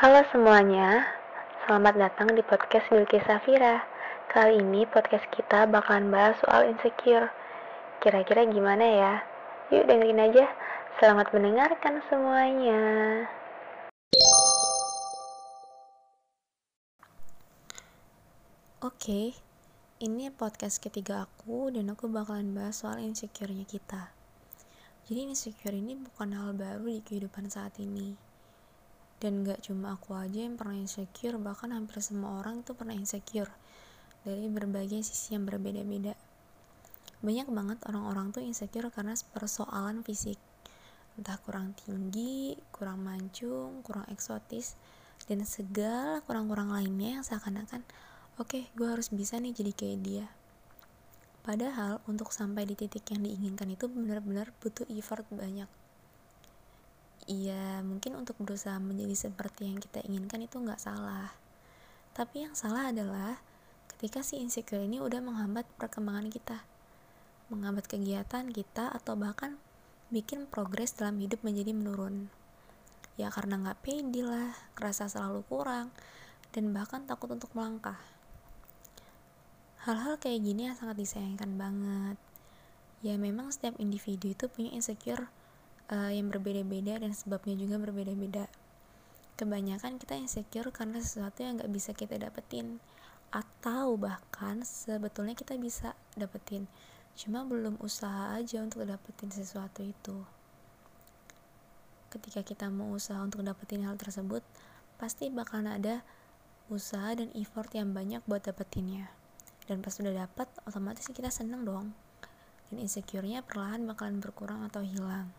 Halo semuanya, selamat datang di podcast milik Safira. Kali ini podcast kita bakalan bahas soal insecure. Kira-kira gimana ya? Yuk dengerin aja. Selamat mendengarkan semuanya. Oke, ini podcast ketiga aku dan aku bakalan bahas soal insecure-nya kita. Jadi insecure ini bukan hal baru di kehidupan saat ini. Dan gak cuma aku aja yang pernah insecure, bahkan hampir semua orang tuh pernah insecure dari berbagai sisi yang berbeda-beda. Banyak banget orang-orang tuh insecure karena persoalan fisik, entah kurang tinggi, kurang mancung, kurang eksotis, dan segala kurang-kurang lainnya yang seakan-akan gue harus bisa nih jadi kayak dia. Padahal untuk sampai di titik yang diinginkan itu benar-benar butuh effort banyak. Iya, mungkin untuk berusaha menjadi seperti yang kita inginkan itu gak salah. Tapi yang salah adalah ketika si insecure ini udah menghambat perkembangan kita, menghambat kegiatan kita, atau bahkan bikin progres dalam hidup menjadi menurun. Ya karena gak pede lah, kerasa selalu kurang, dan bahkan takut untuk melangkah. Hal-hal kayak gini yang sangat disayangkan banget. Ya memang setiap individu itu punya insecure yang berbeda-beda dan sebabnya juga berbeda-beda. Kebanyakan kita insecure karena sesuatu yang gak bisa kita dapetin, atau bahkan sebetulnya kita bisa dapetin, cuma belum usaha aja untuk dapetin sesuatu itu. Ketika kita mau usaha untuk dapetin hal tersebut, pasti bakalan ada usaha dan effort yang banyak buat dapetinnya. Dan pas udah dapet, otomatis kita seneng dong, dan insecure-nya perlahan bakalan berkurang atau hilang.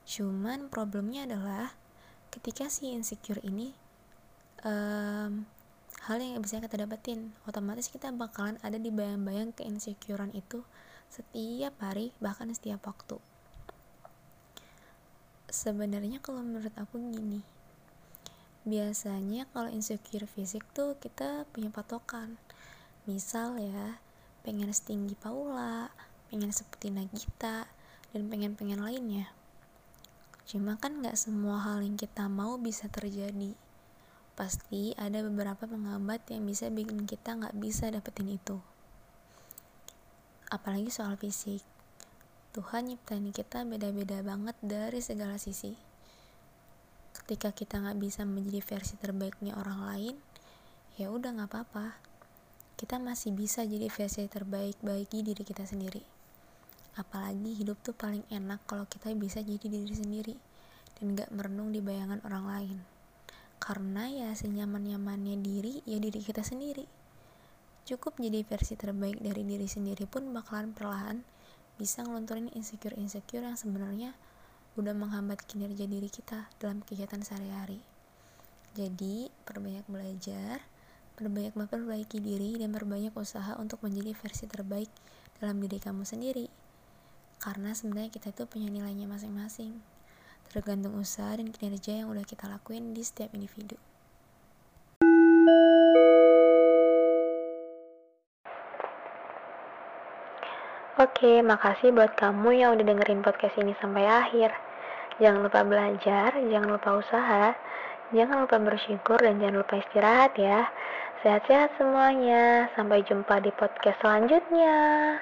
Cuman problemnya adalah ketika si insecure ini hal yang gak bisa kita dapetin, otomatis kita bakalan ada di bayang-bayang keinsecurean itu setiap hari, bahkan setiap waktu. Sebenarnya kalau menurut aku gini, biasanya kalau insecure fisik tuh kita punya patokan. Misal ya, pengen setinggi Paula, pengen seperti Nagita, dan pengen-pengen lainnya. Cuma kan gak semua hal yang kita mau bisa terjadi. Pasti ada beberapa penghambat yang bisa bikin kita gak bisa dapetin itu. Apalagi soal fisik. Tuhan nyiptain kita beda-beda banget dari segala sisi. Ketika kita gak bisa menjadi versi terbaiknya orang lain, ya udah gak apa-apa. Kita masih bisa jadi versi terbaik bagi diri kita sendiri. Apalagi hidup tuh paling enak kalau kita bisa jadi diri sendiri dan gak merenung di bayangan orang lain. Karena ya senyaman-nyamannya diri, ya diri kita sendiri. Cukup jadi versi terbaik dari diri sendiri pun bakalan perlahan bisa ngelunturin insecure-insecure yang sebenarnya udah menghambat kinerja diri kita dalam kegiatan sehari-hari. Jadi, perbanyak belajar, perbanyak memperbaiki diri, dan perbanyak usaha untuk menjadi versi terbaik dalam diri kamu sendiri. Karena sebenarnya kita itu punya nilainya masing-masing, tergantung usaha dan kinerja yang udah kita lakuin di setiap individu. Oke, makasih buat kamu yang udah dengerin podcast ini sampai akhir. Jangan lupa belajar, jangan lupa usaha, jangan lupa bersyukur, dan jangan lupa istirahat ya. Sehat-sehat semuanya, sampai jumpa di podcast selanjutnya.